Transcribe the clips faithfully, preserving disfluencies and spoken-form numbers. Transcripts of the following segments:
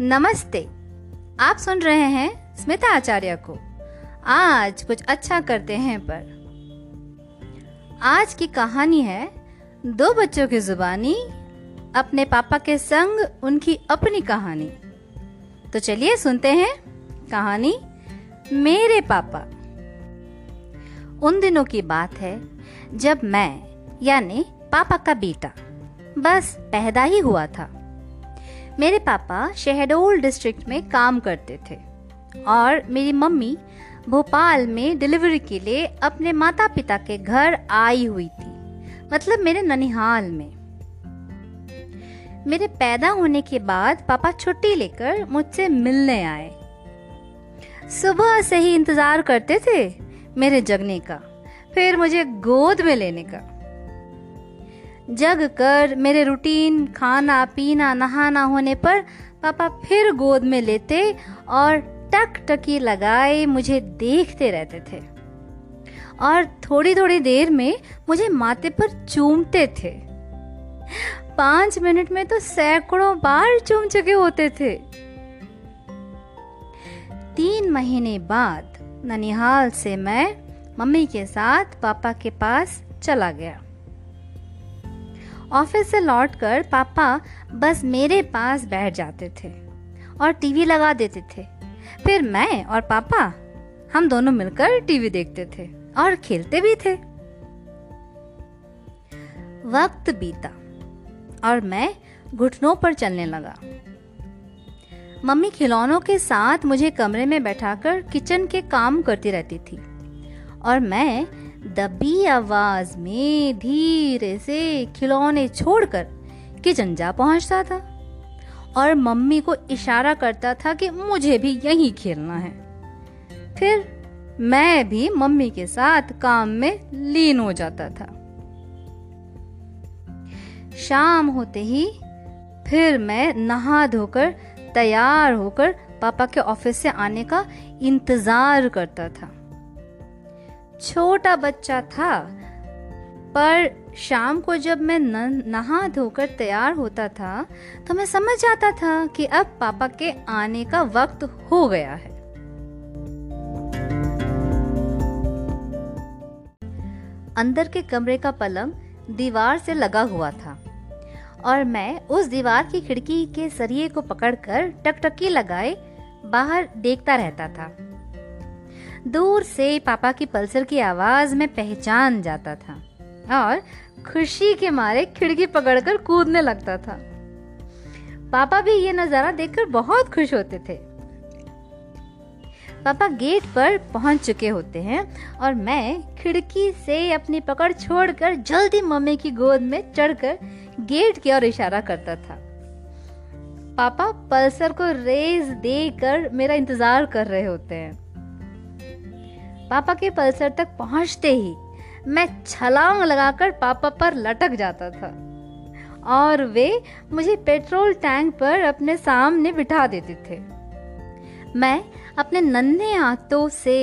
नमस्ते, आप सुन रहे हैं स्मिता आचार्य को आज कुछ अच्छा करते हैं पर। आज की कहानी है दो बच्चों की जुबानी, अपने पापा के संग उनकी अपनी कहानी। तो चलिए सुनते हैं कहानी मेरे पापा। उन दिनों की बात है जब मैं यानी पापा का बेटा बस पैदा ही हुआ था। मेरे पापा शहडोल डिस्ट्रिक्ट में काम करते थे और मेरी मम्मी भोपाल में डिलीवरी के लिए अपने माता पिता के घर आई हुई थी, मतलब मेरे ननिहाल में। मेरे पैदा होने के बाद पापा छुट्टी लेकर मुझसे मिलने आए। सुबह से ही इंतजार करते थे मेरे जगने का, फिर मुझे गोद में लेने का। जग कर मेरे रूटीन खाना पीना नहाना होने पर पापा फिर गोद में लेते और टक टकी लगाए मुझे देखते रहते थे और थोड़ी थोड़ी देर में मुझे माथे पर चूमते थे। पांच मिनट में तो सैकड़ों बार चूम चुके होते थे। तीन महीने बाद ननिहाल से मैं मम्मी के साथ पापा के पास चला गया। ऑफिस से लौटकर पापा बस मेरे पास बैठ जाते थे और टीवी लगा देते थे। फिर मैं और पापा हम दोनों मिलकर टीवी देखते थे और खेलते भी थे। वक्त बीता और मैं घुटनों पर चलने लगा। मम्मी खिलौनों के साथ मुझे कमरे में बैठाकर किचन के काम करती रहती थी और मैं दबी आवाज में धीरे से खिलौने छोड़कर किचन जा पहुंचता था और मम्मी को इशारा करता था कि मुझे भी यहीं खेलना है। फिर मैं भी मम्मी के साथ काम में लीन हो जाता था। शाम होते ही फिर मैं नहा धोकर तैयार होकर पापा के ऑफिस से आने का इंतजार करता था। छोटा बच्चा था, पर शाम को जब मैं नहा धोकर तैयार होता था तो मैं समझ जाता था कि अब पापा के आने का वक्त हो गया है। अंदर के कमरे का पलंग दीवार से लगा हुआ था और मैं उस दीवार की खिड़की के सरिये को पकड़कर टकटकी लगाए बाहर देखता रहता था। दूर से पापा की पल्सर की आवाज में पहचान जाता था और खुशी के मारे खिड़की पकड़कर कूदने लगता था। पापा भी ये नजारा देखकर बहुत खुश होते थे। पापा गेट पर पहुंच चुके होते हैं और मैं खिड़की से अपनी पकड़ छोड़कर जल्दी मम्मी की गोद में चढ़कर गेट की ओर इशारा करता था। पापा पल्सर को रेस देकर मेरा इंतजार कर रहे होते हैं। पापा के पल्सर तक पहुंचते ही मैं छलांग लगाकर पापा पर लटक जाता था और वे मुझे पेट्रोल टैंक पर अपने सामने बिठा देते थे। मैं अपने नन्हे हाथों से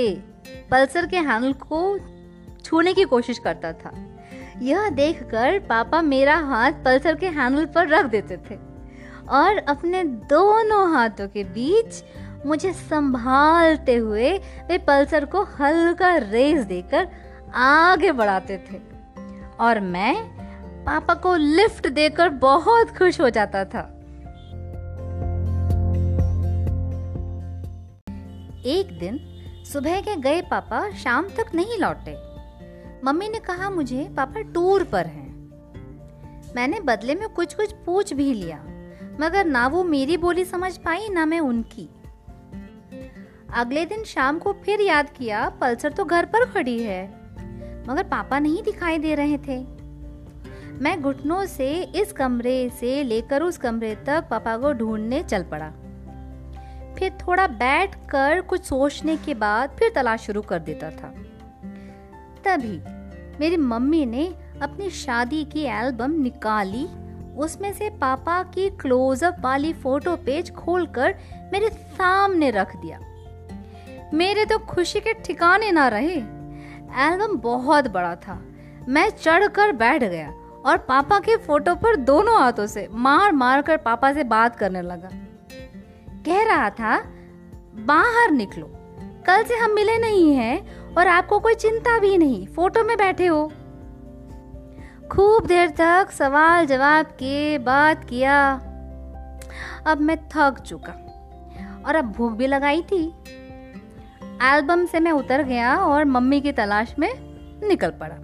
पल्सर के हैंडल को छूने की कोशिश करता था। यह देखकर पापा मेरा हाथ पल्सर के हैंडल पर रख देते थे और अपने दोनों हाथों के बीच मुझे संभालते हुए वे पल्सर को हल्का रेस देकर आगे बढ़ाते थे और मैं पापा को लिफ्ट देकर बहुत खुश हो जाता था। एक दिन सुबह के गए पापा शाम तक नहीं लौटे। मम्मी ने कहा मुझे पापा टूर पर हैं। मैंने बदले में कुछ कुछ पूछ भी लिया, मगर ना वो मेरी बोली समझ पाई ना मैं उनकी। अगले दिन शाम को फिर याद किया, पल्सर तो घर पर खड़ी है मगर पापा नहीं दिखाई दे रहे थे। मैं घुटनों से इस कमरे से लेकर उस कमरे तक पापा को ढूंढने चल पड़ा। फिर थोड़ा बैठ कर कुछ सोचने के बाद फिर तलाश शुरू कर देता था। तभी मेरी मम्मी ने अपनी शादी की एल्बम निकाली। उसमें से पापा की क्लोजअप वाली फोटो पेज खोलकर मेरे सामने रख दिया। मेरे तो खुशी के ठिकाने ना रहे। एल्बम बहुत बड़ा था। मैं चढ़कर बैठ गया और पापा के फोटो पर दोनों हाथों से मार मार कर पापा से बात करने लगा। कह रहा था बाहर निकलो, कल से हम मिले नहीं हैं और आपको कोई चिंता भी नहीं, फोटो में बैठे हो। खूब देर तक सवाल जवाब के बात किया। अब मैं थक चुका और अब भूख भी लगाई थी। एल्बम से मैं उतर गया और मम्मी की तलाश में निकल पड़ा।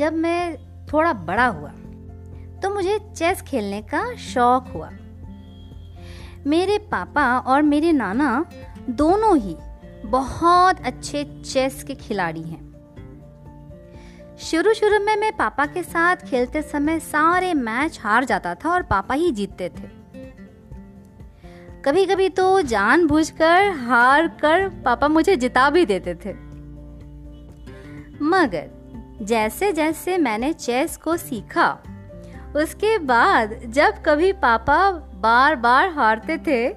जब मैं थोड़ा बड़ा हुआ तो मुझे चेस खेलने का शौक हुआ। मेरे पापा और मेरे नाना दोनों ही बहुत अच्छे चेस के खिलाड़ी हैं। शुरू शुरू में मैं पापा के साथ खेलते समय सारे मैच हार जाता था और पापा ही जीतते थे। कभी कभी तो जानबूझकर हार कर पापा मुझे जिता भी देते थे। मगर जैसे जैसे मैंने चेस को सीखा, उसके बाद जब कभी पापा बार बार हारते थे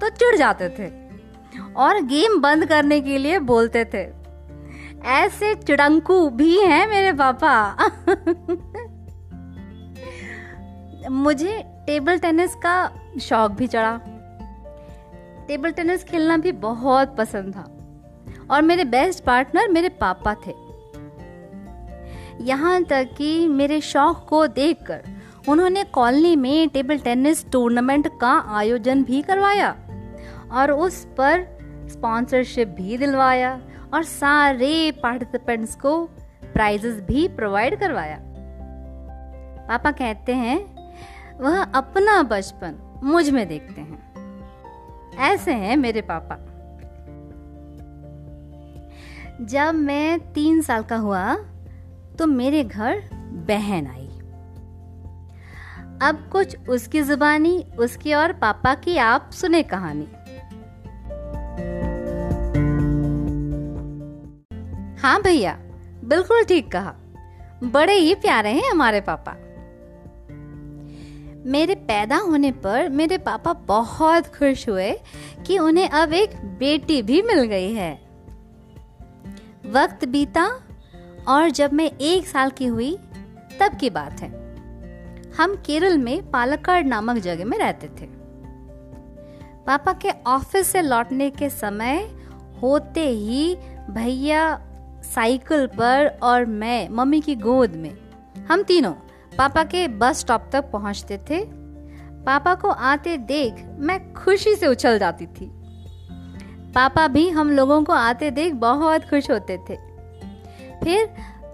तो चिढ़ जाते थे और गेम बंद करने के लिए बोलते थे। ऐसे चिड़ंकू भी हैं मेरे पापा। मुझे टेबल टेनिस का शौक भी चढ़ा। टेबल टेनिस खेलना भी बहुत पसंद था और मेरे बेस्ट पार्टनर मेरे पापा थे। यहाँ तक कि मेरे शौक को देखकर उन्होंने कॉलोनी में टेबल टेनिस टूर्नामेंट का आयोजन भी करवाया और उस पर स्पॉन्सरशिप भी दिलवाया और सारे पार्टिसिपेंट्स को प्राइजेस भी प्रोवाइड करवाया। पापा कहते हैं वह अपना बचपन मुझ में देखते हैं। ऐसे हैं मेरे पापा। जब मैं तीन साल का हुआ तो मेरे घर बहन आई। अब कुछ उसकी जुबानी, उसकी और पापा की आप सुने कहानी। हाँ भैया, बिल्कुल ठीक कहा, बड़े ही प्यारे हैं हमारे पापा। मेरे पैदा होने पर मेरे पापा बहुत खुश हुए कि उन्हें अब एक बेटी भी मिल गई है। वक्त बीता और जब मैं एक साल की हुई तब की बात है। हम केरल में पालक्काड नामक जगह में रहते थे। पापा के ऑफिस से लौटने के समय होते ही भैया साइकिल पर और मैं मम्मी की गोद में, हम तीनों पापा के बस स्टॉप तक पहुंचते थे। पापा को आते देख मैं खुशी से उछल जाती थी। पापा भी हम लोगों को आते देख बहुत खुश होते थे। फिर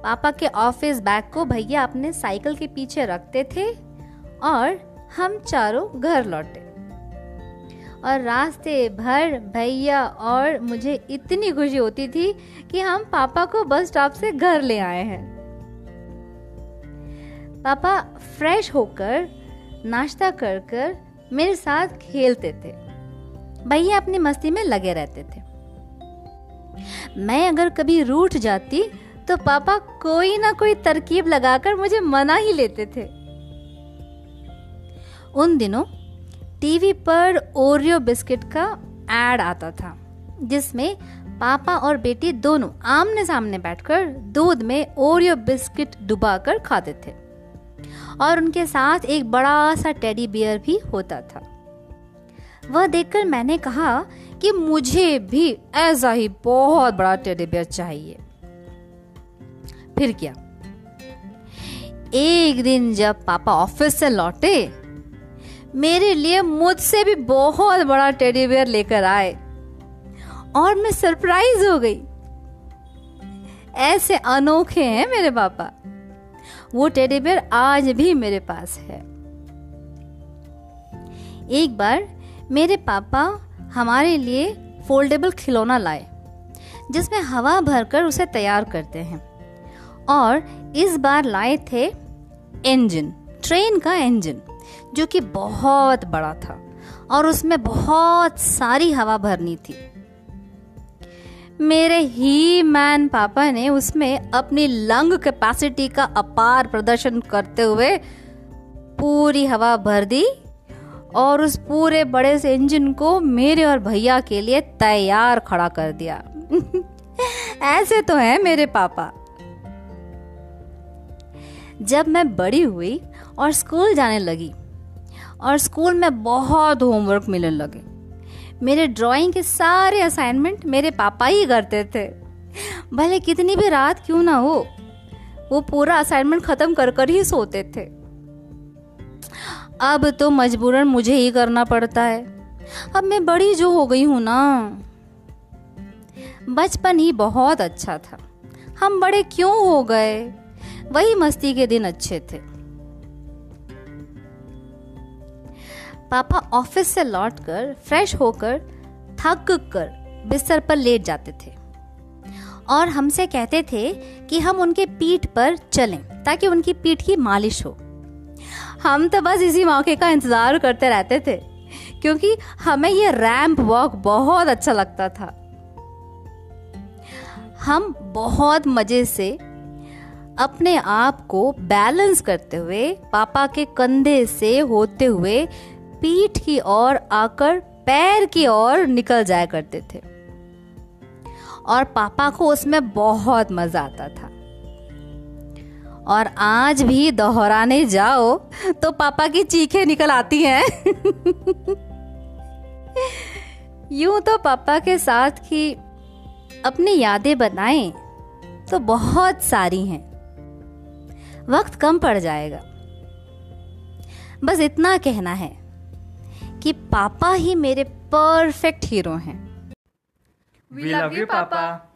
पापा के ऑफिस बैग को भैया अपने साइकिल के पीछे रखते थे और हम चारों घर लौटे। और रास्ते भर भैया और मुझे इतनी खुशी होती थी कि हम पापा को बस स्टॉप से घर ले आए हैं। पापा फ्रेश होकर नाश्ता कर कर मेरे साथ खेलते थे। भैया अपनी मस्ती में लगे रहते थे। मैं अगर कभी रूठ जाती तो पापा कोई ना कोई तरकीब लगाकर मुझे मना ही लेते थे। उन दिनों टीवी पर ओरियो बिस्किट का ऐड आता था जिसमें पापा और बेटी दोनों आमने सामने बैठकर दूध में ओरियो बिस्किट डुबाकर खाते थे और उनके साथ एक बड़ा सा टेडी बियर भी होता था। वह देखकर मैंने कहा कि मुझे भी ऐसा ही बहुत बड़ा टेडी बियर चाहिए। फिर क्या, एक दिन जब पापा ऑफिस से लौटे मेरे लिए मुझसे भी बहुत बड़ा टेडी बियर लेकर आए और मैं सरप्राइज हो गई। ऐसे अनोखे हैं मेरे पापा। वो टेडी बियर आज भी मेरे पास है। एक बार मेरे पापा हमारे लिए फोल्डेबल खिलौना लाए जिसमें हवा भरकर उसे तैयार करते हैं और इस बार लाए थे इंजन, ट्रेन का इंजन, जो कि बहुत बड़ा था और उसमें बहुत सारी हवा भरनी थी। मेरे ही मैन पापा ने उसमें अपनी लंग कैपेसिटी का अपार प्रदर्शन करते हुए पूरी हवा भर दी और उस पूरे बड़े से इंजन को मेरे और भैया के लिए तैयार खड़ा कर दिया। ऐसे तो हैं मेरे पापा। जब मैं बड़ी हुई और स्कूल जाने लगी और स्कूल में बहुत होमवर्क मिलने लगे। मेरे ड्राइंग के सारे असाइनमेंट मेरे पापा ही करते थे, भले कितनी भी रात क्यों ना हो। वो पूरा असाइनमेंट ख़त्म कर कर ही सोते थे। अब तो मजबूरन मुझे ही करना पड़ता है। अब मैं बड़ी जो हो गई हूँ ना। बचपन ही बहुत अच्छा था। हम बड़े क्यों हो गए, वही मस्ती के दिन अच्छे थे। पापा ऑफिस से लौटकर फ्रेश होकर थक कर बिस्तर पर लेट जाते थे और हमसे कहते थे कि हम उनके पीठ पर चलें ताकि उनकी पीठ की मालिश हो। हम तो बस इसी मौके का इंतज़ार करते रहते थे क्योंकि हमें ये रैंप वॉक बहुत अच्छा लगता था। हम बहुत मज़े से अपने आप को बैलेंस करते हुए पापा के कंधे से होते हुए पीठ की ओर आकर पैर की ओर निकल जाया करते थे और पापा को उसमें बहुत मज़ा आता था। और आज भी दोहराने जाओ तो पापा की चीखें निकल आती हैं। यूं तो पापा के साथ की अपनी यादें बनाएं तो बहुत सारी हैं। वक्त कम पड़ जाएगा। बस इतना कहना है कि पापा ही मेरे परफेक्ट हीरो हैं। We love you, पापा।